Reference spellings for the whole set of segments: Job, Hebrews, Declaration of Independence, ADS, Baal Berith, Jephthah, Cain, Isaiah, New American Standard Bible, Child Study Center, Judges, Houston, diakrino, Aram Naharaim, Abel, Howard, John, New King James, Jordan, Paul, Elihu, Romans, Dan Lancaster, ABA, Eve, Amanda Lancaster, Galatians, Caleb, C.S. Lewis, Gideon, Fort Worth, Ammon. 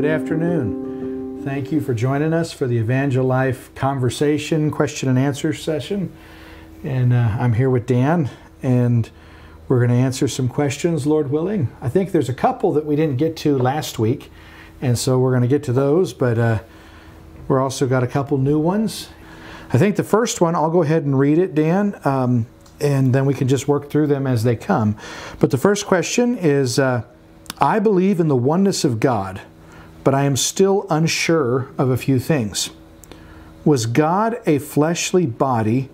Good afternoon. Thank you for joining us for the Evangel Life conversation, question and answer session. And I'm here with Dan, and we're going to answer some questions, Lord willing. I think there's a couple that we didn't get to last week, and so we're going to get to those, but we're also got a couple new ones. I think the first one, I'll go ahead and read it, Dan, and then we can just work through them as they come. But the first question is, I believe in the oneness of God, but I am still unsure of a few things. Was God a fleshly body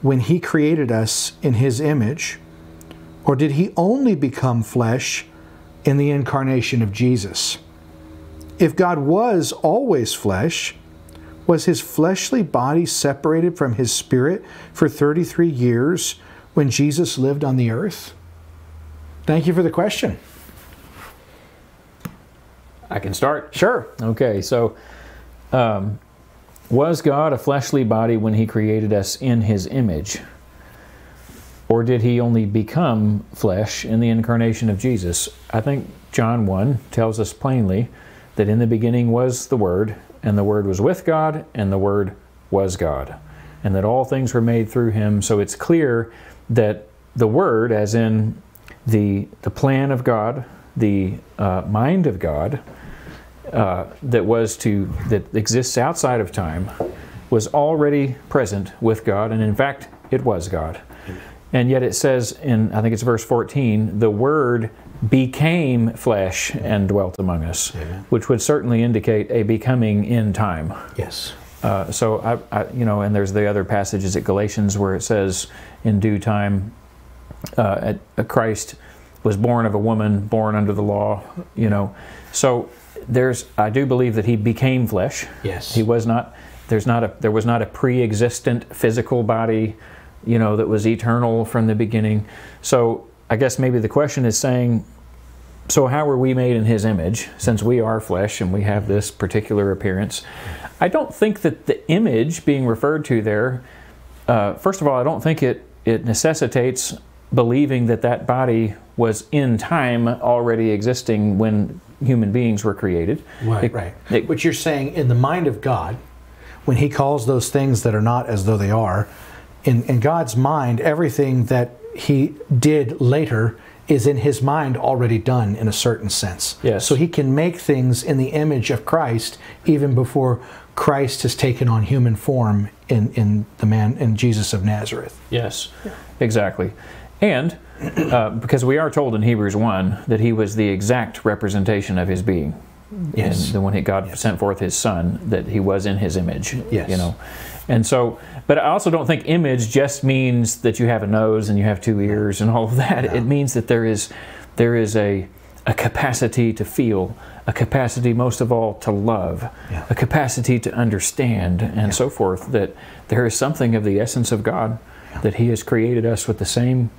when He created us in His image, or did He only become flesh in the incarnation of Jesus? If God was always flesh, was His fleshly body separated from His spirit for 33 years when Jesus lived on the earth? Thank you for the question. I can start? Sure. Okay, so was God a fleshly body when He created us in His image? Or did He only become flesh in the incarnation of Jesus? I think John 1 tells us plainly that in the beginning was the Word, and the Word was with God, and the Word was God, and that all things were made through Him. So it's clear that the Word, as in the plan of God, the mind of God, that exists outside of time, was already present with God, and in fact it was God. And yet it says in, I think it's verse 14, the Word became flesh and dwelt among us. Amen. Which would certainly indicate a becoming in time. Yes. So I you know, and there's the other passages at Galatians where it says in due time Christ was born of a woman, born under the law, you know. So I do believe that He became flesh. Yes. He was not, there was not a pre-existent physical body, you know, that was eternal from the beginning. So I guess maybe the question is saying, so how were we made in His image, since we are flesh and we have this particular appearance? I don't think that the image being referred to there, first of all, I don't think it necessitates believing that that body was in time already existing when human beings were created. Right, what you're saying, in the mind of God, when He calls those things that are not as though they are, in God's mind, everything that He did later is in His mind already done in a certain sense. Yes. So He can make things in the image of Christ even before Christ has taken on human form in Jesus of Nazareth. Yes, exactly. And because we are told in Hebrews 1 that He was the exact representation of His being. Yes. And when God sent forth His Son, that He was in His image. Yes. You know. And so, but I also don't think image just means that you have a nose and you have two ears and all of that. No. It means that there is a capacity to feel, a capacity most of all to love, yeah, a capacity to understand, and yeah, so forth, that there is something of the essence of God, yeah, that He has created us with the same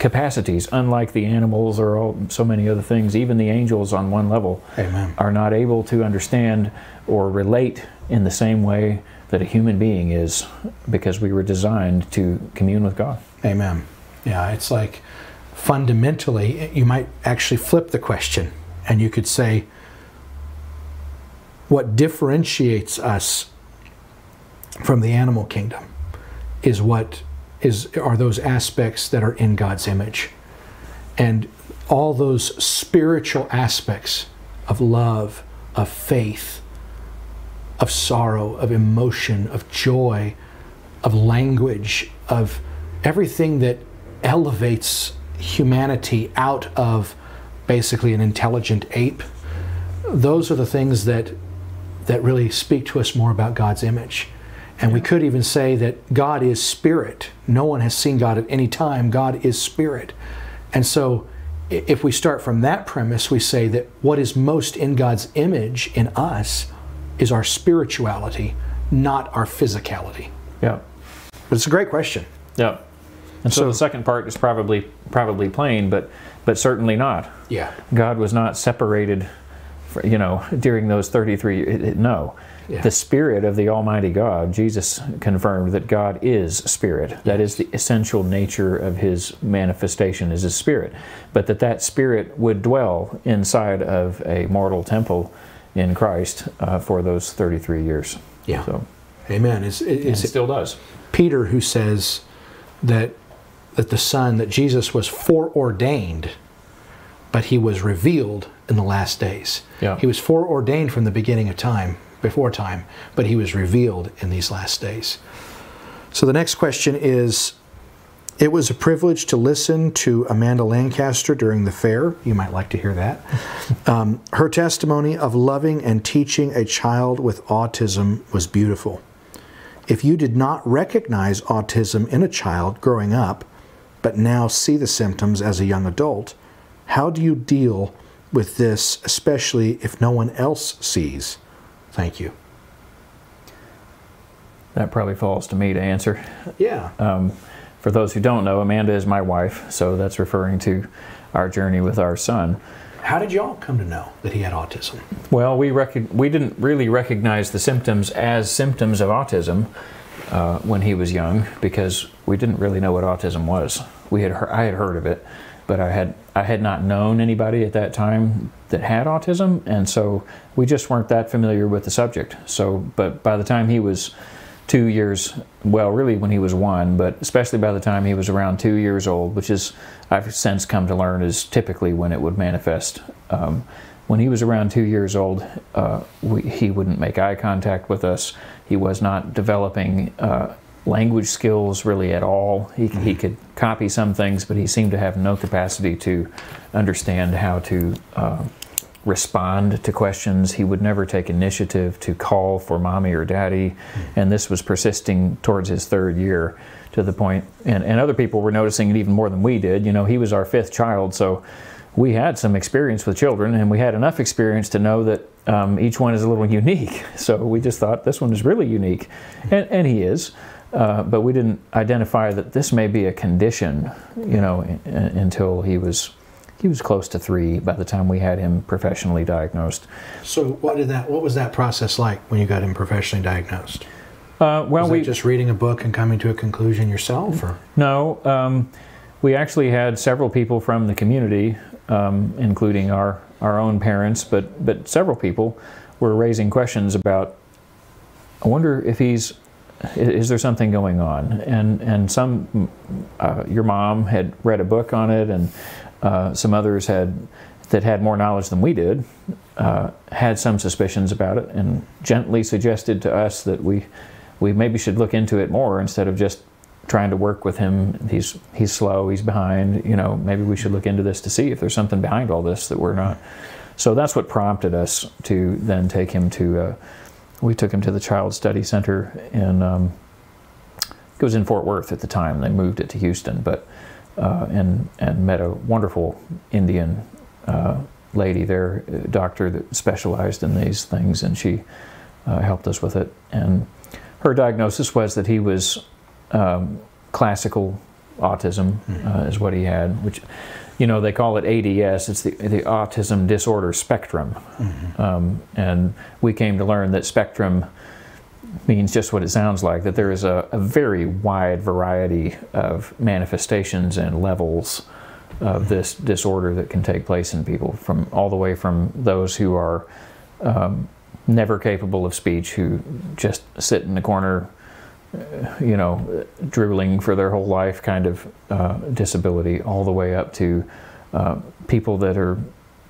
capacities, unlike the animals or so many other things. Even the angels on one level, amen, are not able to understand or relate in the same way that a human being is, because we were designed to commune with God. Amen. Yeah, it's like fundamentally, you might actually flip the question and you could say, what differentiates us from the animal kingdom is are those aspects that are in God's image. And all those spiritual aspects of love, of faith, of sorrow, of emotion, of joy, of language, of everything that elevates humanity out of basically an intelligent ape, those are the things that really speak to us more about God's image. And we could even say that God is spirit. No one has seen God at any time. God is spirit. And so if we start from that premise, we say that what is most in God's image in us is our spirituality, not our physicality. Yeah. But it's a great question. Yeah. And so the second part is probably plain, but certainly not. Yeah. God was not separated, you know, during those 33 years. No. Yeah. The Spirit of the Almighty God, Jesus confirmed that God is Spirit. Yes. That is the essential nature of His manifestation, is His Spirit. But that Spirit would dwell inside of a mortal temple in Christ for those 33 years. Yeah. So, amen. It still does. Peter, who says that the Son, that Jesus was foreordained, but he was revealed in the last days. Yeah. He was foreordained from the beginning of time, before time, but he was revealed in these last days. So the next question is, it was a privilege to listen to Amanda Lancaster during the fair. You might like to hear that. Her testimony of loving and teaching a child with autism was beautiful. If you did not recognize autism in a child growing up, but now see the symptoms as a young adult, how do you deal with this, especially if no one else sees? Thank you. That probably falls to me to answer. Yeah. For those who don't know, Amanda is my wife, so that's referring to our journey with our son. How did y'all come to know that he had autism? Well, we didn't really recognize the symptoms as symptoms of autism when he was young, because we didn't really know what autism was. I had heard of it, but I had not known anybody at that time that had autism, and so we just weren't that familiar with the subject. So, but by the time he was 2 years, well, really when he was one, but especially by the time he was around 2 years old, which is, I've since come to learn, is typically when it would manifest. When he was around 2 years old, he wouldn't make eye contact with us. He was not developing language skills really at all. He could copy some things, but he seemed to have no capacity to understand how to respond to questions. He would never take initiative to call for mommy or daddy, and this was persisting towards his third year to the point, and other people were noticing it even more than we did. You know, he was our fifth child, so we had some experience with children, and we had enough experience to know that each one is a little unique. So we just thought this one is really unique, and he is, but we didn't identify that this may be a condition, you know, until he was close to three by the time we had him professionally diagnosed. So what was that process like when you got him professionally diagnosed? Was we just reading a book and coming to a conclusion yourself, or? No, we actually had several people from the community, including our own parents, but several people were raising questions about, I wonder if is there something going on? And some, your mom had read a book on it, and some others that had more knowledge than we did, had some suspicions about it, and gently suggested to us that we maybe should look into it more instead of just trying to work with him. He's slow, he's behind, you know, maybe we should look into this to see if there's something behind all this that we're not. So that's what prompted us to then take him to, we took him to the Child Study Center, and it was in Fort Worth at the time. They moved it to Houston, but and met a wonderful Indian lady there, a doctor that specialized in these things, and she helped us with it. And her diagnosis was that he was classical autism, is what he had, which, you know, they call it ADS. It's the Autism Disorder Spectrum. Mm-hmm. And we came to learn that spectrum means just what it sounds like, that there is a very wide variety of manifestations and levels of this disorder that can take place in people, from all the way from those who are never capable of speech, who just sit in the corner, you know, drooling for their whole life kind of disability, all the way up to people that are,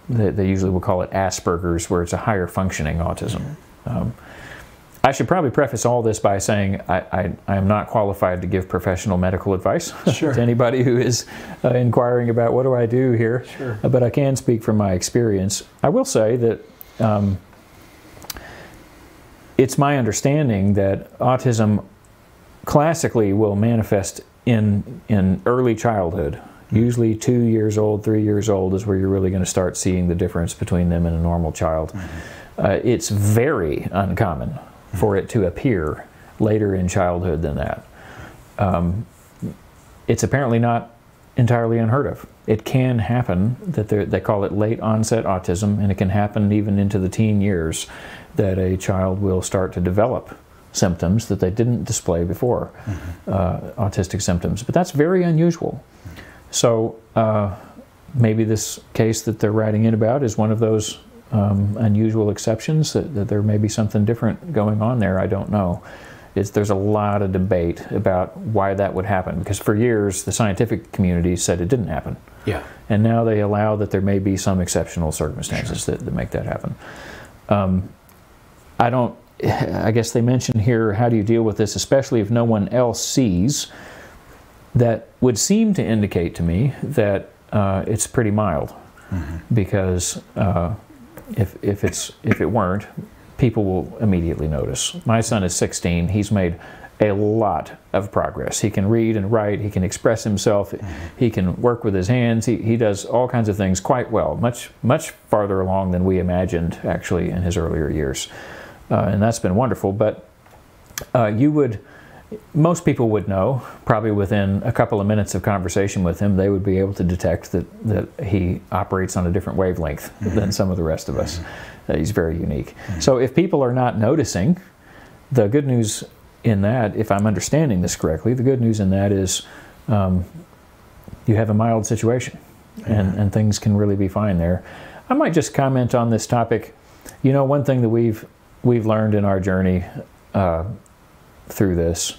they usually will call it Asperger's, where it's a higher functioning autism. I should probably preface all this by saying I am not qualified to give professional medical advice. Sure. To anybody who is inquiring about what do I do here. Sure. But I can speak from my experience. I will say that it's my understanding that autism classically will manifest in early childhood. Usually 2 years old, 3 years old is where you're really going to start seeing the difference between them and a normal child. Mm-hmm. It's very uncommon for it to appear later in childhood than that. It's apparently not entirely unheard of. It can happen, that they call it late onset autism, and it can happen even into the teen years, that a child will start to develop symptoms that they didn't display before, autistic symptoms. But that's very unusual. So maybe this case that they're writing in about is one of those unusual exceptions, that there may be something different going on there, I don't know. There's a lot of debate about why that would happen, because for years the scientific community said it didn't happen. Yeah. And now they allow that there may be some exceptional circumstances sure. that make that happen. I guess they mention here, how do you deal with this, especially if no one else sees? That would seem to indicate to me that it's pretty mild, mm-hmm. because if it weren't, people will immediately notice. My son is 16. He's made a lot of progress. He can read and write. He can express himself. Mm-hmm. He can work with his hands. He does all kinds of things quite well, much farther along than we imagined, actually, in his earlier years. And that's been wonderful. But most people would know, probably within a couple of minutes of conversation with him, they would be able to detect that he operates on a different wavelength mm-hmm. than some of the rest of us. Mm-hmm. He's very unique. Mm-hmm. So if people are not noticing, the good news in that, if I'm understanding this correctly, the good news in that is you have a mild situation, mm-hmm. and things can really be fine there. I might just comment on this topic. You know, one thing that we've learned in our journey through this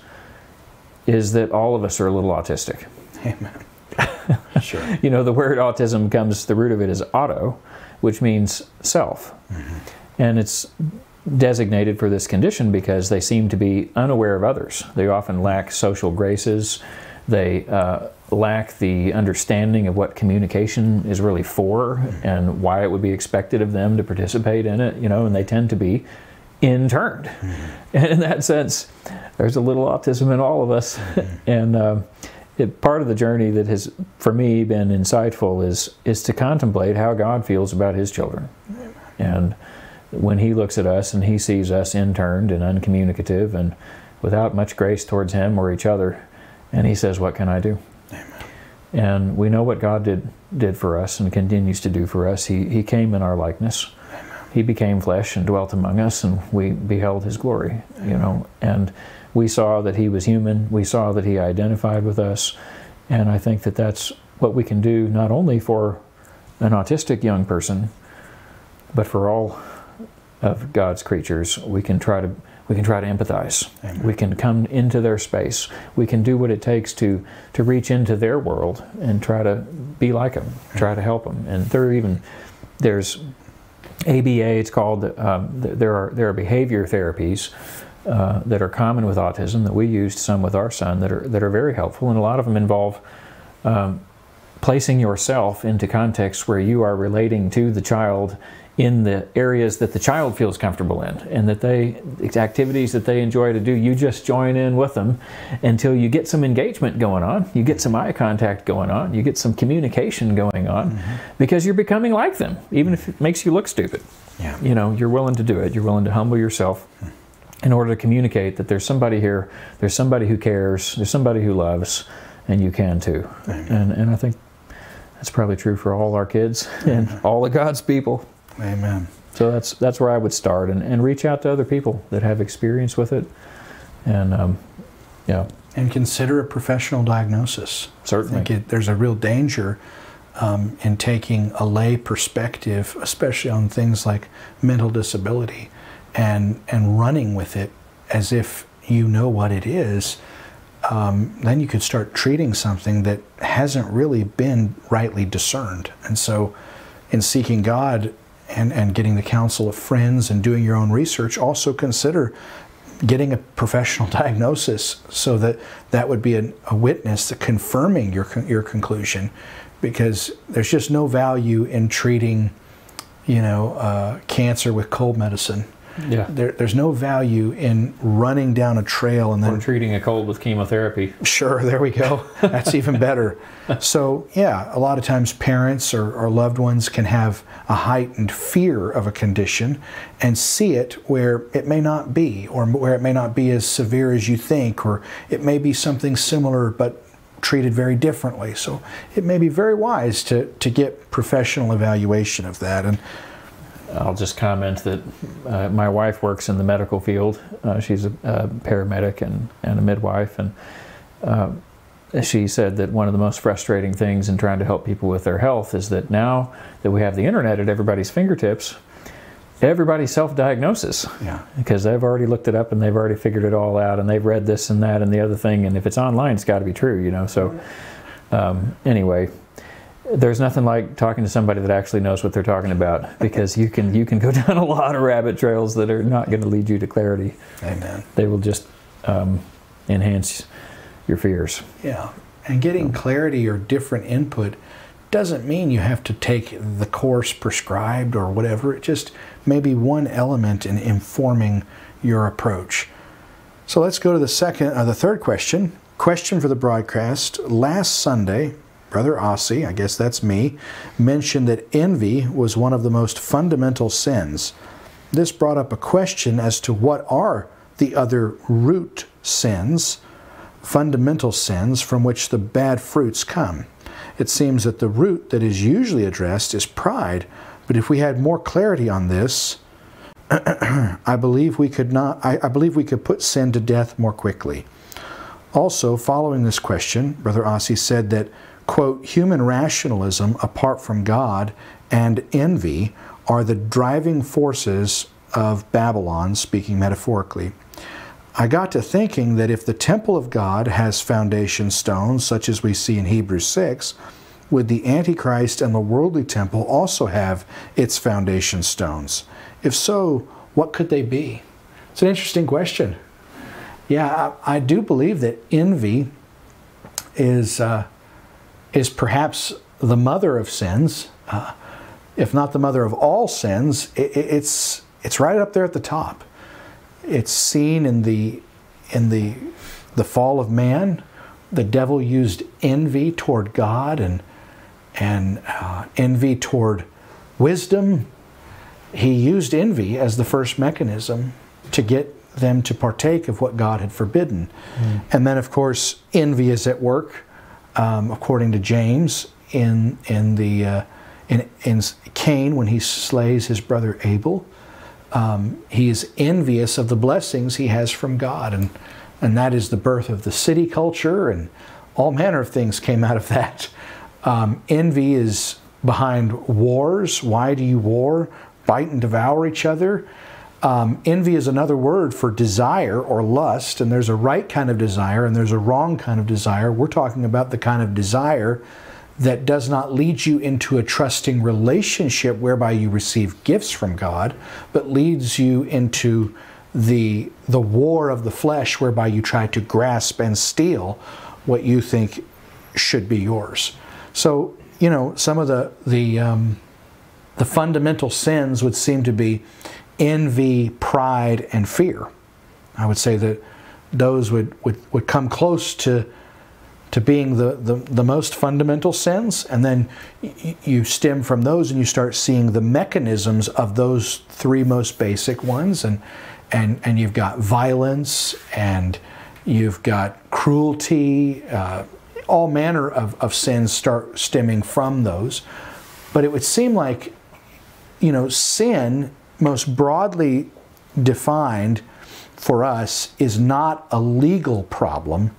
is that all of us are a little autistic. Amen. Sure. You know, the word autism comes, the root of it is auto, which means self. Mm-hmm. And it's designated for this condition because they seem to be unaware of others. They often lack social graces. They lack the understanding of what communication is really for, mm-hmm. and why it would be expected of them to participate in it, you know, and they tend to be interned. Mm-hmm. And in that sense, there's a little autism in all of us. Mm-hmm. And part of the journey that has, for me, been insightful is to contemplate how God feels about his children. Mm-hmm. And when he looks at us and he sees us interned and uncommunicative and without much grace towards him or each other, and he says, what can I do? Amen. And we know what God did for us and continues to do for us. He came in our likeness. He became flesh and dwelt among us, and we beheld his glory, you know. And we saw that he was human. We saw that he identified with us. And I think that that's what we can do, not only for an autistic young person, but for all of God's creatures. We can try to empathize. Amen. We can come into their space. We can do what it takes to reach into their world and try to be like them, try to help them. And there's ABA, it's called. There are behavior therapies that are common with autism that we used some with our son that are very helpful, and a lot of them involve placing yourself into contexts where you are relating to the child in the areas that the child feels comfortable in, and that the activities that they enjoy to do, you just join in with them until you get some engagement going on, you get some eye contact going on, you get some communication going on, mm-hmm. because you're becoming like them, even if it makes you look stupid. Yeah. You know, you're willing to do it, you're willing to humble yourself in order to communicate that there's somebody here, there's somebody who cares, there's somebody who loves, and you can too. Mm-hmm. And I think that's probably true for all our kids and mm-hmm. all of God's people. Amen. So that's where I would start, and reach out to other people that have experience with it, and yeah. And consider a professional diagnosis. Certainly, I think there's a real danger in taking a lay perspective, especially on things like mental disability, and running with it as if you know what it is. Then you could start treating something that hasn't really been rightly discerned, and so in seeking God. And getting the counsel of friends and doing your own research, also consider getting a professional diagnosis so that would be a witness to confirming your conclusion, because there's just no value in treating, you know, cancer with cold medicine. Yeah. There's no value in running down a trail and then... Or treating a cold with chemotherapy. Sure, there we go. That's even better. So, yeah, a lot of times parents or loved ones can have a heightened fear of a condition and see it where it may not be, or where it may not be as severe as you think, or it may be something similar but treated very differently. So it may be very wise to get professional evaluation of that. And I'll just comment that my wife works in the medical field. She's a paramedic and a midwife, and she said that one of the most frustrating things in trying to help people with their health is that now that we have the internet at everybody's fingertips, everybody self-diagnoses, yeah, because they've already looked it up and they've already figured it all out and they've read this and that and the other thing, and if it's online, it's got to be true, you know. So anyway, there's nothing like talking to somebody that actually knows what they're talking about, because you can go down a lot of rabbit trails that are not going to lead you to clarity. Amen. They will just enhance your fears. Yeah, and getting clarity or different input doesn't mean you have to take the course prescribed or whatever. It just may be one element in informing your approach. So let's go to the third question. Question for the broadcast. Last Sunday, Brother Ossie, I guess that's me, mentioned that envy was one of the most fundamental sins. This brought up a question as to what are the other root sins, fundamental sins, from which the bad fruits come. It seems that the root that is usually addressed is pride, but if we had more clarity on this, I believe we could put sin to death more quickly. Also, following this question, Brother Ossie said that, quote, human rationalism apart from God and envy are the driving forces of Babylon, speaking metaphorically. I got to thinking that if the temple of God has foundation stones, such as we see in Hebrews 6, would the Antichrist and the worldly temple also have its foundation stones? If so, what could they be? It's an interesting question. Yeah, I do believe that envy is perhaps the mother of sins, if not the mother of all sins. It's right up there at the top. It's seen in the fall of man. The devil used envy toward God and envy toward wisdom. He used envy as the first mechanism to get them to partake of what God had forbidden. Mm. And then, of course, envy is at work, according to James, in Cain, when he slays his brother Abel. He is envious of the blessings he has from God, and that is the birth of the city culture, and all manner of things came out of that. Envy is behind wars. Why do you war? Bite and devour each other. Envy is another word for desire or lust, and there's a right kind of desire and there's a wrong kind of desire. We're talking about the kind of desire that does not lead you into a trusting relationship whereby you receive gifts from God, but leads you into the war of the flesh, whereby you try to grasp and steal what you think should be yours. So, you know, some of the fundamental sins would seem to be envy, pride, and fear. I would say that those would come close to being the most fundamental sins, and then you stem from those and you start seeing the mechanisms of those three most basic ones, and you've got violence, and you've got cruelty, all manner of sins start stemming from those. But it would seem like, you know, sin, most broadly defined for us, is not a legal problem.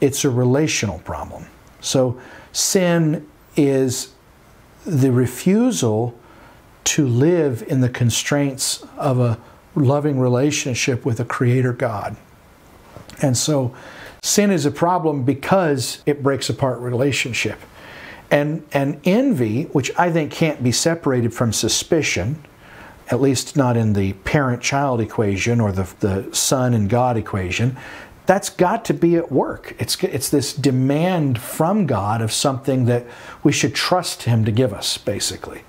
It's a relational problem. So sin is the refusal to live in the constraints of a loving relationship with a creator God. And so sin is a problem because it breaks apart relationship. And envy, which I think can't be separated from suspicion, at least not in the parent-child equation or the son and God equation, that's got to be at work. It's this demand from God of something that we should trust Him to give us, basically.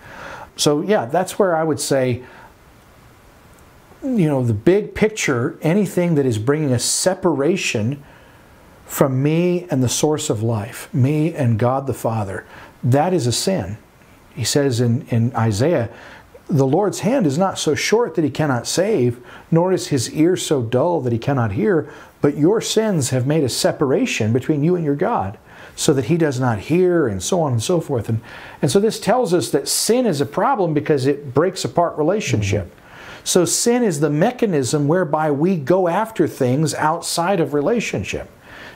So yeah, that's where I would say, you know, the big picture, anything that is bringing a separation from me and the source of life, me and God the Father, that is a sin. He says in Isaiah, the Lord's hand is not so short that He cannot save, nor is His ear so dull that He cannot hear, but your sins have made a separation between you and your God, so that He does not hear, and so on and so forth. And so this tells us that sin is a problem because it breaks apart relationship. Mm-hmm. So sin is the mechanism whereby we go after things outside of relationship.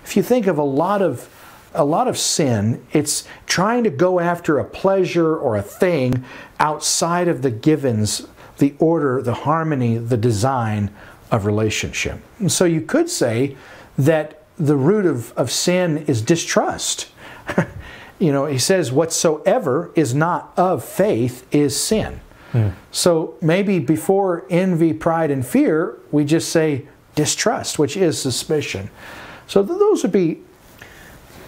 If you think of a lot of sin, it's trying to go after a pleasure or a thing outside of the givens the order, the harmony, the design of relationship. And so you could say that the root of sin is distrust. You know, he says, whatsoever is not of faith is sin. Mm. So maybe before envy, pride, and fear, we just say distrust, which is suspicion. So those would be,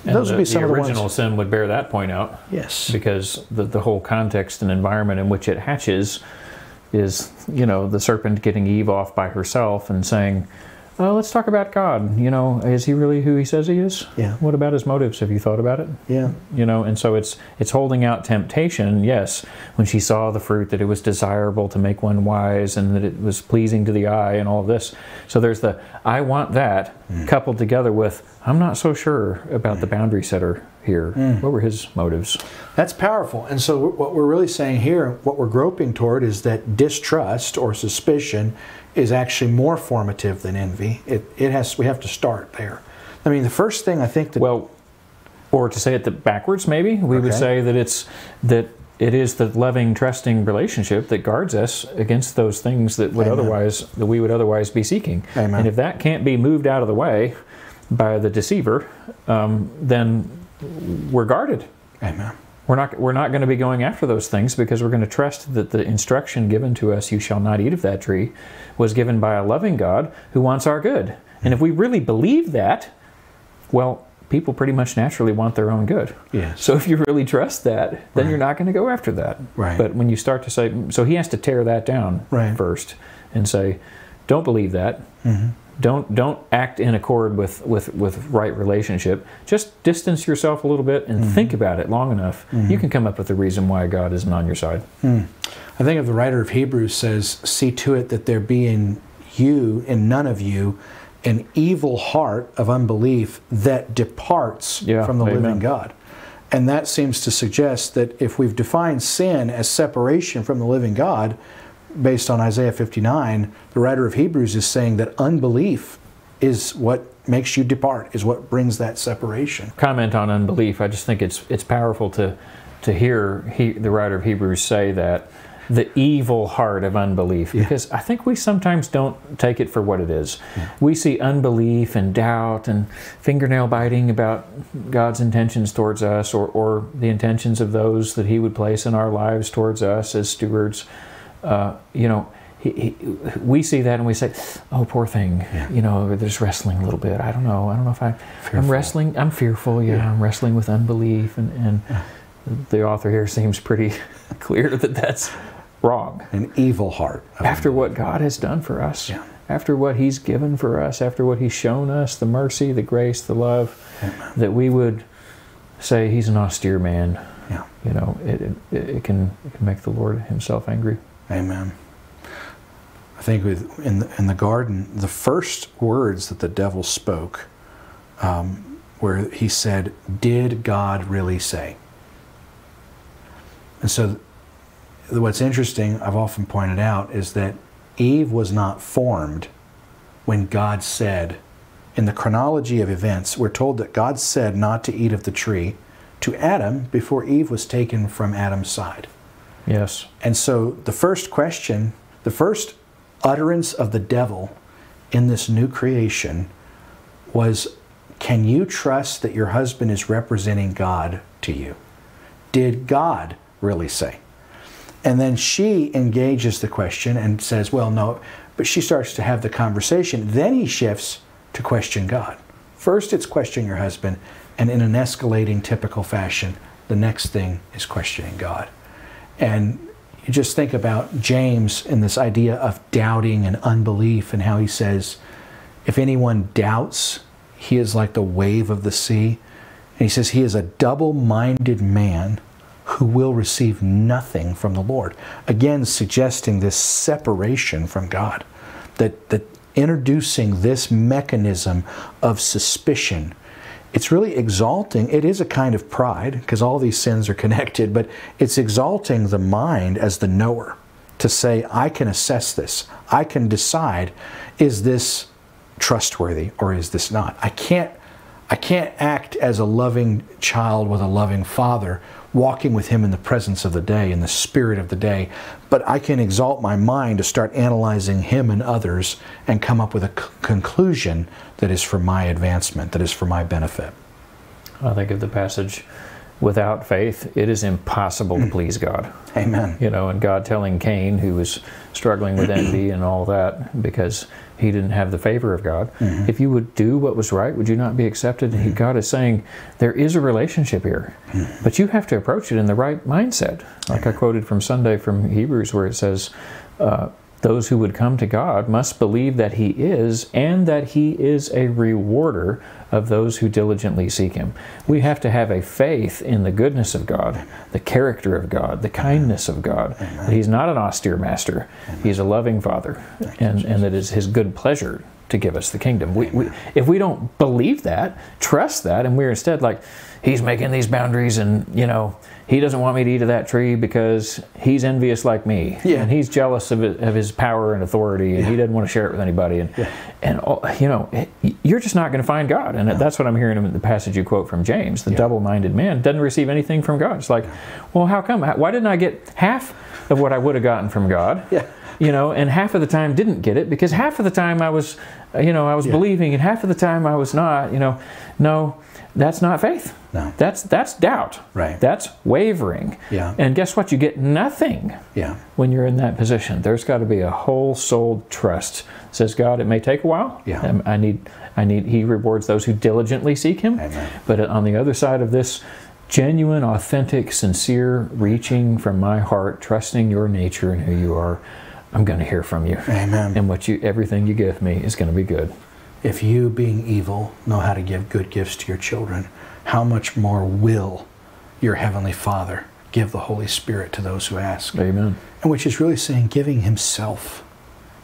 those would be some of the ones. The original sin would bear that point out. Yes. Because the whole context and environment in which it hatches is, you know, the serpent getting Eve off by herself and saying, oh, let's talk about God. You know, is he really who he says he is? Yeah. What about his motives? Have you thought about it? Yeah. You know, and so it's holding out temptation. Yes, when she saw the fruit, that it was desirable to make one wise and that it was pleasing to the eye and all of this. So there's the, I want that, coupled together with, I'm not so sure about the boundary setter here. What were his motives? That's powerful. And so what we're really saying here, what we're groping toward, is that distrust or suspicion is actually more formative than envy. We have to start there. I mean, the first thing I think that... Well, or to say it backwards, maybe, we would say that it is the loving, trusting relationship that guards us against those things that would we would otherwise be seeking. Amen. And if that can't be moved out of the way by the deceiver, then we're guarded. Amen. We're not going to be going after those things, because we're going to trust that the instruction given to us, you shall not eat of that tree, was given by a loving God who wants our good. And if we really believe that, well, people pretty much naturally want their own good. Yes. So if you really trust that, then you're not going to go after that. Right. But when you start to say, so he has to tear that down first and say, don't believe that. Mm-hmm. Don't act in accord with right relationship. Just distance yourself a little bit and think about it long enough. You can come up with a reason why God isn't on your side. I think of the writer of Hebrews says, see to it that there be in you and none of you an evil heart of unbelief that departs from the living God. And that seems to suggest that if we've defined sin as separation from the living God, based on Isaiah 59, the writer of Hebrews is saying that unbelief is what makes you depart, is what brings that separation. Comment on unbelief. I just think it's powerful to hear the writer of Hebrews say that, the evil heart of unbelief, because I think we sometimes don't take it for what it is. We see unbelief and doubt and fingernail biting about God's intentions towards us, or the intentions of those that he would place in our lives towards us as stewards. You know, we see that and we say, oh, poor thing, you know, there's wrestling a little bit. I don't know if I'm wrestling. I'm fearful, I'm wrestling with unbelief. And the author here seems pretty clear that that's wrong. An evil heart. After what God has done for us, after what he's given for us, after what he's shown us, the mercy, the grace, the love, that we would say he's an austere man. Yeah. You know, it can make the Lord himself angry. Amen. I think in the garden, the first words that the devil spoke, where he said, did God really say? And so what's interesting, I've often pointed out, is that Eve was not formed when God said, in the chronology of events, we're told that God said not to eat of the tree to Adam before Eve was taken from Adam's side. Yes. And so the first question, the first utterance of the devil in this new creation was, can you trust that your husband is representing God to you? Did God really say? And then she engages the question and says, well, no, but she starts to have the conversation. Then he shifts to question God. First, it's question your husband, and in an escalating, typical fashion, the next thing is questioning God. And you just think about James and this idea of doubting and unbelief, and how he says, if anyone doubts, he is like the wave of the sea. And he says, he is a double-minded man who will receive nothing from the Lord. Again, suggesting this separation from God, that introducing this mechanism of suspicion. It's really exalting. It is a kind of pride, because all these sins are connected, but it's exalting the mind as the knower to say, I can assess this. I can decide, is this trustworthy or is this not? I can't I can't act as a loving child with a loving father, walking with him in the presence of the day, in the spirit of the day, but I can exalt my mind to start analyzing him and others and come up with a conclusion that is for my advancement, that is for my benefit. I think of the passage, without faith, it is impossible to please God. Amen. You know, and God telling Cain, who was struggling with envy and all that because he didn't have the favor of God, mm-hmm. if you would do what was right, would you not be accepted? Mm-hmm. God is saying, there is a relationship here, mm-hmm. but you have to approach it in the right mindset. Like Amen. I quoted from Sunday from Hebrews where it says, those who would come to God must believe that He is, and that He is a rewarder of those who diligently seek Him. We have to have a faith in the goodness of God, the character of God, the kindness of God. That He's not an austere master. He's a loving Father, and that it's His good pleasure to give us the kingdom. If we don't believe that, trust that, and we're instead like, He's making these boundaries, and, you know, He doesn't want me to eat of that tree because He's envious like me, yeah. and He's jealous of His power and authority, and yeah. He doesn't want to share it with anybody. And, yeah. and all, you know, you're just not going to find God. And no. that's what I'm hearing in the passage you quote from James. The yeah. double-minded man doesn't receive anything from God. It's like, yeah. well, how come? Why didn't I get half of what I would have gotten from God? Yeah. You know, and half of the time didn't get it because half of the time I was, you know, I was yeah. believing, and half of the time I was not. You know, no, that's not faith. No. That's doubt. Right. That's wavering. Yeah. And guess what? You get nothing. Yeah. When you're in that position, there's got to be a whole-souled trust. Says God, it may take a while. Yeah. I need. He rewards those who diligently seek Him. Amen. But on the other side of this. Genuine, authentic, sincere, reaching from my heart, trusting your nature and who you are, I'm going to hear from you. Amen. And everything you give me is going to be good. If you, being evil, know how to give good gifts to your children, how much more will your Heavenly Father give the Holy Spirit to those who ask? Amen. And which is really saying giving Himself.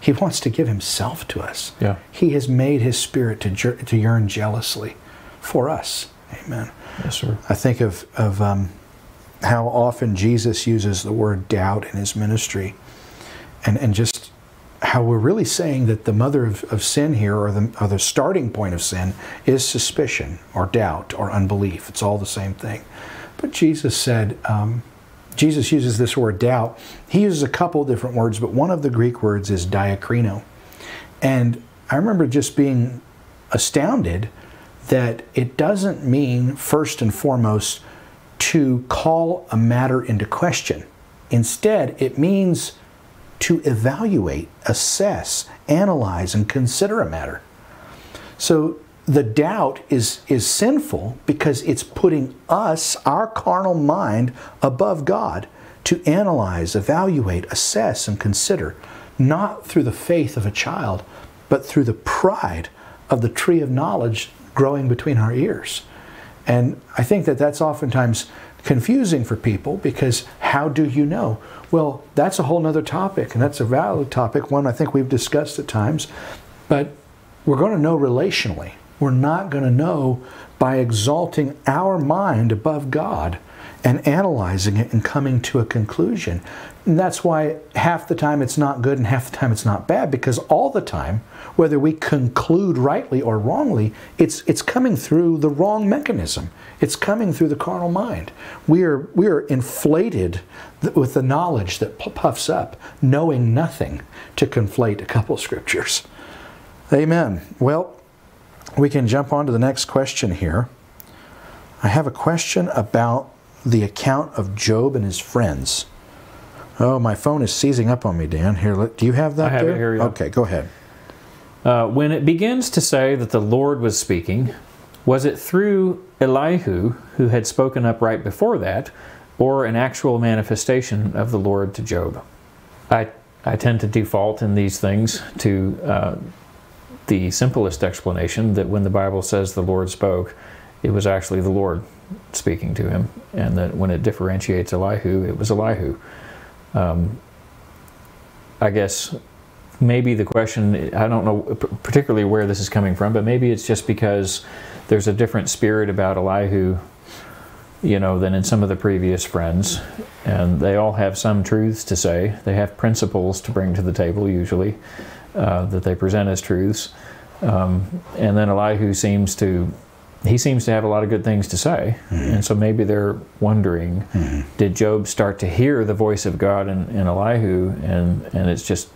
He wants to give Himself to us. Yeah. He has made His Spirit to yearn jealously for us. Amen. Yes, sir. I think of how often Jesus uses the word doubt in His ministry, and just how we're really saying that the mother of sin here, or the starting point of sin, is suspicion or doubt or unbelief. It's all the same thing. But Jesus said, Jesus uses this word doubt. He uses a couple different words, but one of the Greek words is diakrino. And I remember just being astounded that it doesn't mean, first and foremost, to call a matter into question. Instead, it means to evaluate, assess, analyze, and consider a matter. So the doubt is sinful because it's putting us, our carnal mind, above God to analyze, evaluate, assess, and consider, not through the faith of a child, but through the pride of the tree of knowledge growing between our ears. And I think that that's oftentimes confusing for people because how do you know? Well, that's a whole other topic, and that's a valid topic, one I think we've discussed at times, but we're going to know relationally. We're not going to know by exalting our mind above God and analyzing it and coming to a conclusion. And that's why half the time it's not good and half the time it's not bad, because all the time, whether we conclude rightly or wrongly, it's coming through the wrong mechanism. It's coming through the carnal mind. We are inflated with the knowledge that puffs up, knowing nothing, to conflate a couple scriptures. Amen. Well, we can jump on to the next question here. I have a question about the account of Job and his friends. Oh, my phone is seizing up on me, Dan. Here, do you have that there? I have it here, yeah. Okay, go ahead. When it begins to say that the Lord was speaking, was it through Elihu, who had spoken up right before that, or an actual manifestation of the Lord to Job? I tend to default in these things to the simplest explanation, that when the Bible says the Lord spoke, it was actually the Lord speaking to him, and that when it differentiates Elihu, it was Elihu. I guess maybe the question, I don't know particularly where this is coming from, but maybe it's just because there's a different spirit about Elihu, you know, than in some of the previous friends, and they all have some truths to say. They have principles to bring to the table, usually, that they present as truths, and then Elihu seems to he seems to have a lot of good things to say. Mm-hmm. And so maybe they're wondering, mm-hmm. did Job start to hear the voice of God in Elihu, and it's just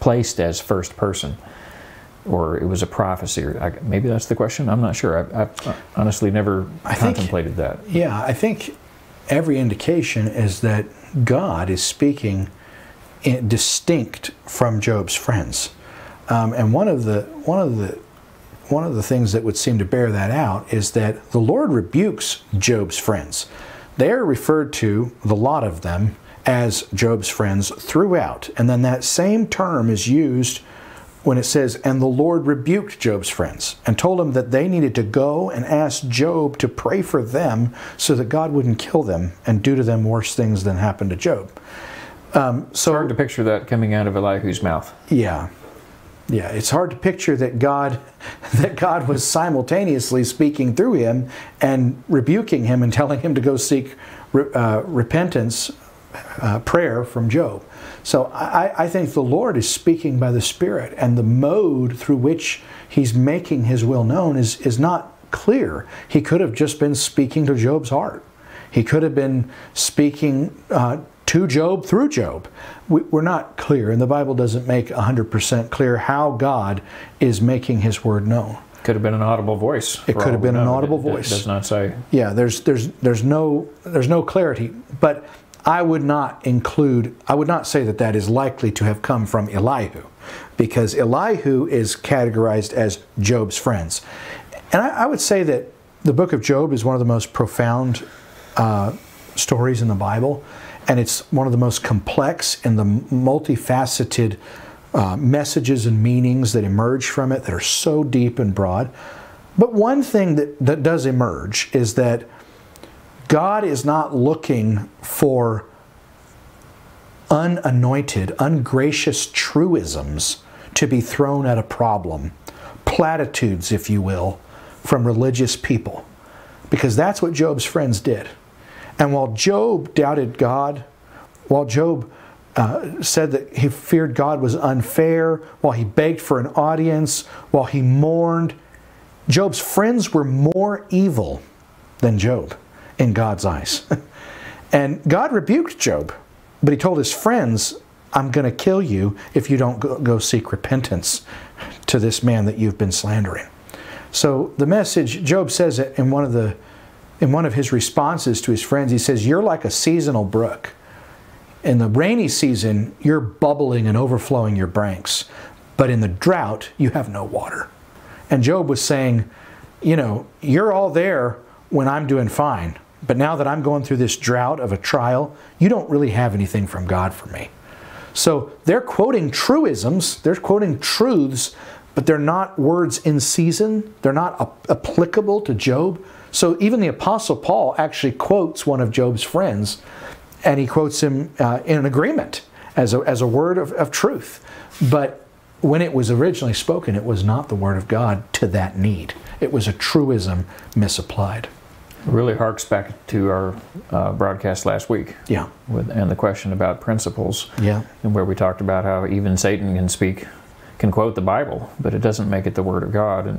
placed as first person? Or it was a prophecy? Or maybe that's the question. I'm not sure. I honestly never contemplated that. Yeah, I think every indication is that God is speaking distinct from Job's friends, and one of the things that would seem to bear that out is that the Lord rebukes Job's friends. They are referred to, the lot of them, as Job's friends throughout, and then that same term is used when it says, and the Lord rebuked Job's friends and told him that they needed to go and ask Job to pray for them so that God wouldn't kill them and do to them worse things than happened to Job. So it's hard to picture that coming out of Elihu's mouth. Yeah. Yeah, it's hard to picture that God was simultaneously speaking through him and rebuking him and telling him to go seek repentance, prayer from Job. So I think the Lord is speaking by the Spirit, and the mode through which he's making his will known is not clear. He could have just been speaking to Job's heart. He could have been speaking to Job through Job. We're not clear, and the Bible doesn't make 100% clear how God is making his word known. Could have been an audible voice. It could have been an audible voice. It does not say. Yeah, there's no clarity, but I would not say that that is likely to have come from Elihu, because Elihu is categorized as Job's friends. And I would say that the book of Job is one of the most profound stories in the Bible, and it's one of the most complex and the multifaceted messages and meanings that emerge from it that are so deep and broad. But one thing that does emerge is that God is not looking for unanointed, ungracious truisms to be thrown at a problem, platitudes, if you will, from religious people, because that's what Job's friends did. And while Job doubted God, while Job said that he feared God was unfair, while he begged for an audience, while he mourned, Job's friends were more evil than Job in God's eyes. And God rebuked Job, but he told his friends, I'm going to kill you if you don't go seek repentance to this man that you've been slandering. So the message, Job says it in one of his responses to his friends, he says, you're like a seasonal brook. In the rainy season, you're bubbling and overflowing your banks, but in the drought, you have no water. And Job was saying, you know, you're all there when I'm doing fine, but now that I'm going through this drought of a trial, you don't really have anything from God for me. So they're quoting truisms, they're quoting truths, but they're not words in season. They're not applicable to Job. So even the Apostle Paul actually quotes one of Job's friends, and he quotes him in an agreement as a word of truth. But when it was originally spoken, it was not the word of God to that need. It was a truism misapplied. Really harks back to our broadcast last week. Yeah. And the question about principles. Yeah. And where we talked about how even Satan can quote the Bible, but it doesn't make it the Word of God.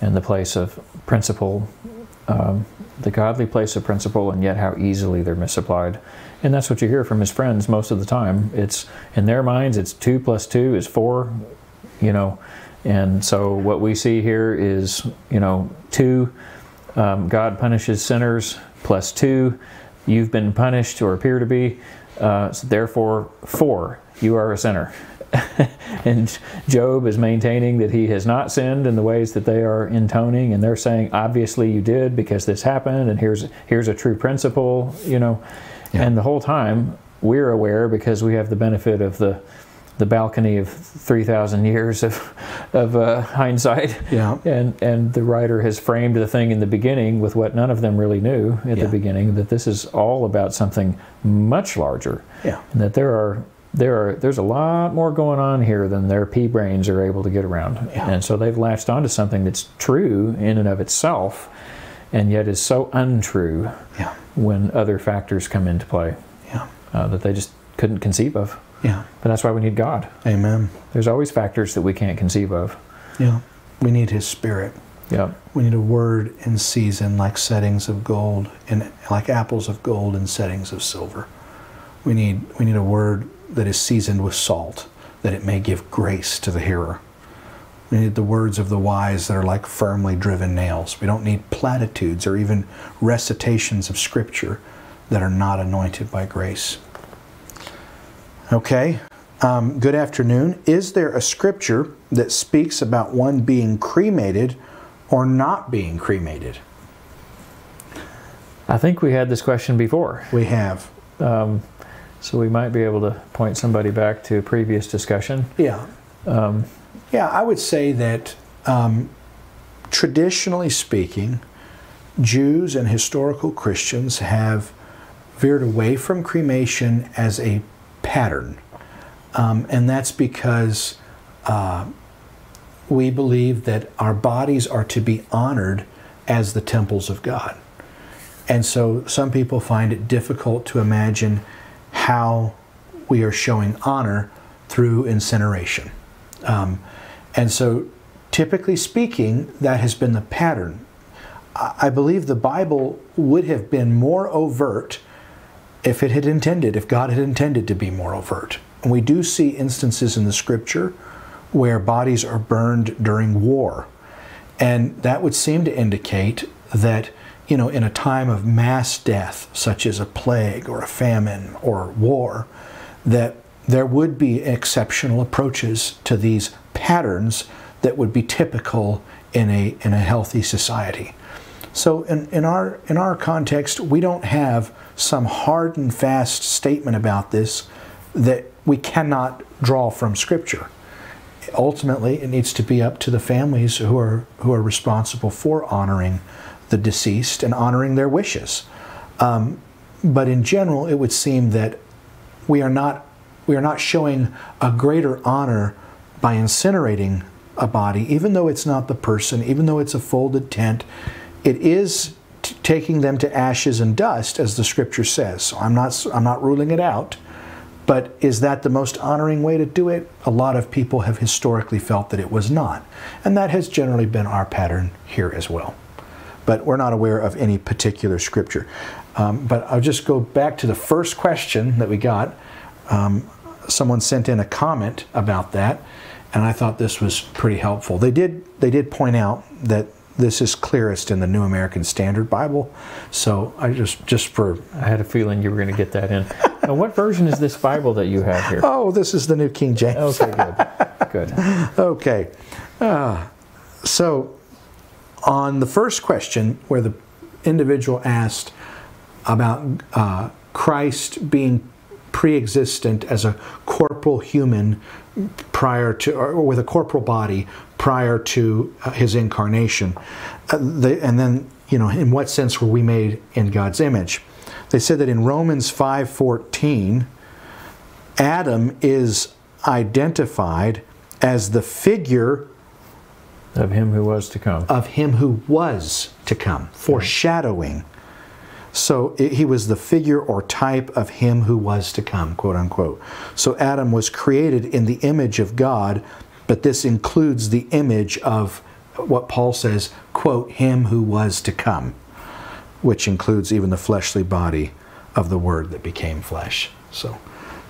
And the place of principle, the godly place of principle, and yet how easily they're misapplied. And that's what you hear from his friends most of the time. It's, in their minds, it's 2 plus 2 is 4, you know. And so what we see here is, you know, 2... God punishes sinners, plus 2, you've been punished or appear to be, so therefore 4, you are a sinner. And Job is maintaining that he has not sinned in the ways that they are intoning, and they're saying, obviously you did because this happened, and here's a true principle, you know. Yeah. And the whole time we're aware, because we have the benefit of the balcony of 3,000 years of hindsight. Yeah. And the writer has framed the thing in the beginning with what none of them really knew at the beginning, that this is all about something much larger. Yeah. And that there's a lot more going on here than their pea brains are able to get around. Yeah. And so they've latched onto something that's true in and of itself, and yet is so untrue when other factors come into play that they just couldn't conceive of. Yeah. But that's why we need God. Amen. There's always factors that we can't conceive of. Yeah. We need His Spirit. Yeah. We need a word in season, like settings of gold, and like apples of gold and settings of silver. We need a word that is seasoned with salt, that it may give grace to the hearer. We need the words of the wise that are like firmly driven nails. We don't need platitudes or even recitations of Scripture that are not anointed by grace. Okay, good afternoon. Is there a Scripture that speaks about one being cremated or not being cremated? I think we had this question before. We have. So we might be able to point somebody back to previous discussion. Yeah. Yeah, I would say that traditionally speaking, Jews and historical Christians have veered away from cremation as a pattern. And that's because we believe that our bodies are to be honored as the temples of God. And so some people find it difficult to imagine how we are showing honor through incineration. And so, typically speaking, that has been the pattern. I believe the Bible would have been more overt if it had intended, if God had intended to be more overt. And we do see instances in the Scripture where bodies are burned during war. And that would seem to indicate that, you know, in a time of mass death, such as a plague or a famine or war, that there would be exceptional approaches to these patterns that would be typical in a healthy society. So in our context, we don't have some hard and fast statement about this that we cannot draw from Scripture. Ultimately, it needs to be up to the families who are responsible for honoring the deceased and honoring their wishes. But in general, it would seem that we are not showing a greater honor by incinerating a body, even though it's not the person, even though it's a folded tent. It is taking them to ashes and dust, as the Scripture says. So I'm not ruling it out, but is that the most honoring way to do it? A lot of people have historically felt that it was not, and that has generally been our pattern here as well. But we're not aware of any particular Scripture. But I'll just go back to the first question that we got. Someone sent in a comment about that, and I thought this was pretty helpful. They did point out that this is clearest in the New American Standard Bible, so I I had a feeling you were going to get that in. Now, what version is this Bible that you have here? Oh, this is the New King James. Okay, good. Good. Okay. So, on the first question, where the individual asked about Christ being pre-existent as a corporal human prior to, or with a corporal body prior to his incarnation. And then, you know, in what sense were we made in God's image? They said that in Romans 5:14, Adam is identified as the figure of him who was to come. Of him who was to come, foreshadowing. So he was the figure or type of him who was to come, quote unquote. So Adam was created in the image of God, but this includes the image of what Paul says, quote, him who was to come, which includes even the fleshly body of the Word that became flesh. So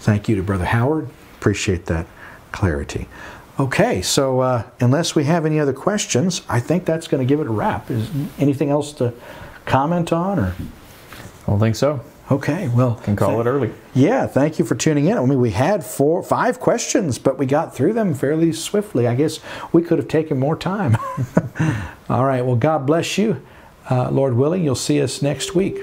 thank you to Brother Howard. Appreciate that clarity. Okay, so unless we have any other questions, I think that's going to give it a wrap. Is anything else to comment on, or? I don't think so. Okay, well, can call it early. Yeah, thank you for tuning in. I mean, we had 4, 5 questions, but we got through them fairly swiftly. I guess we could have taken more time. All right, well, God bless you. Lord willing, you'll see us next week.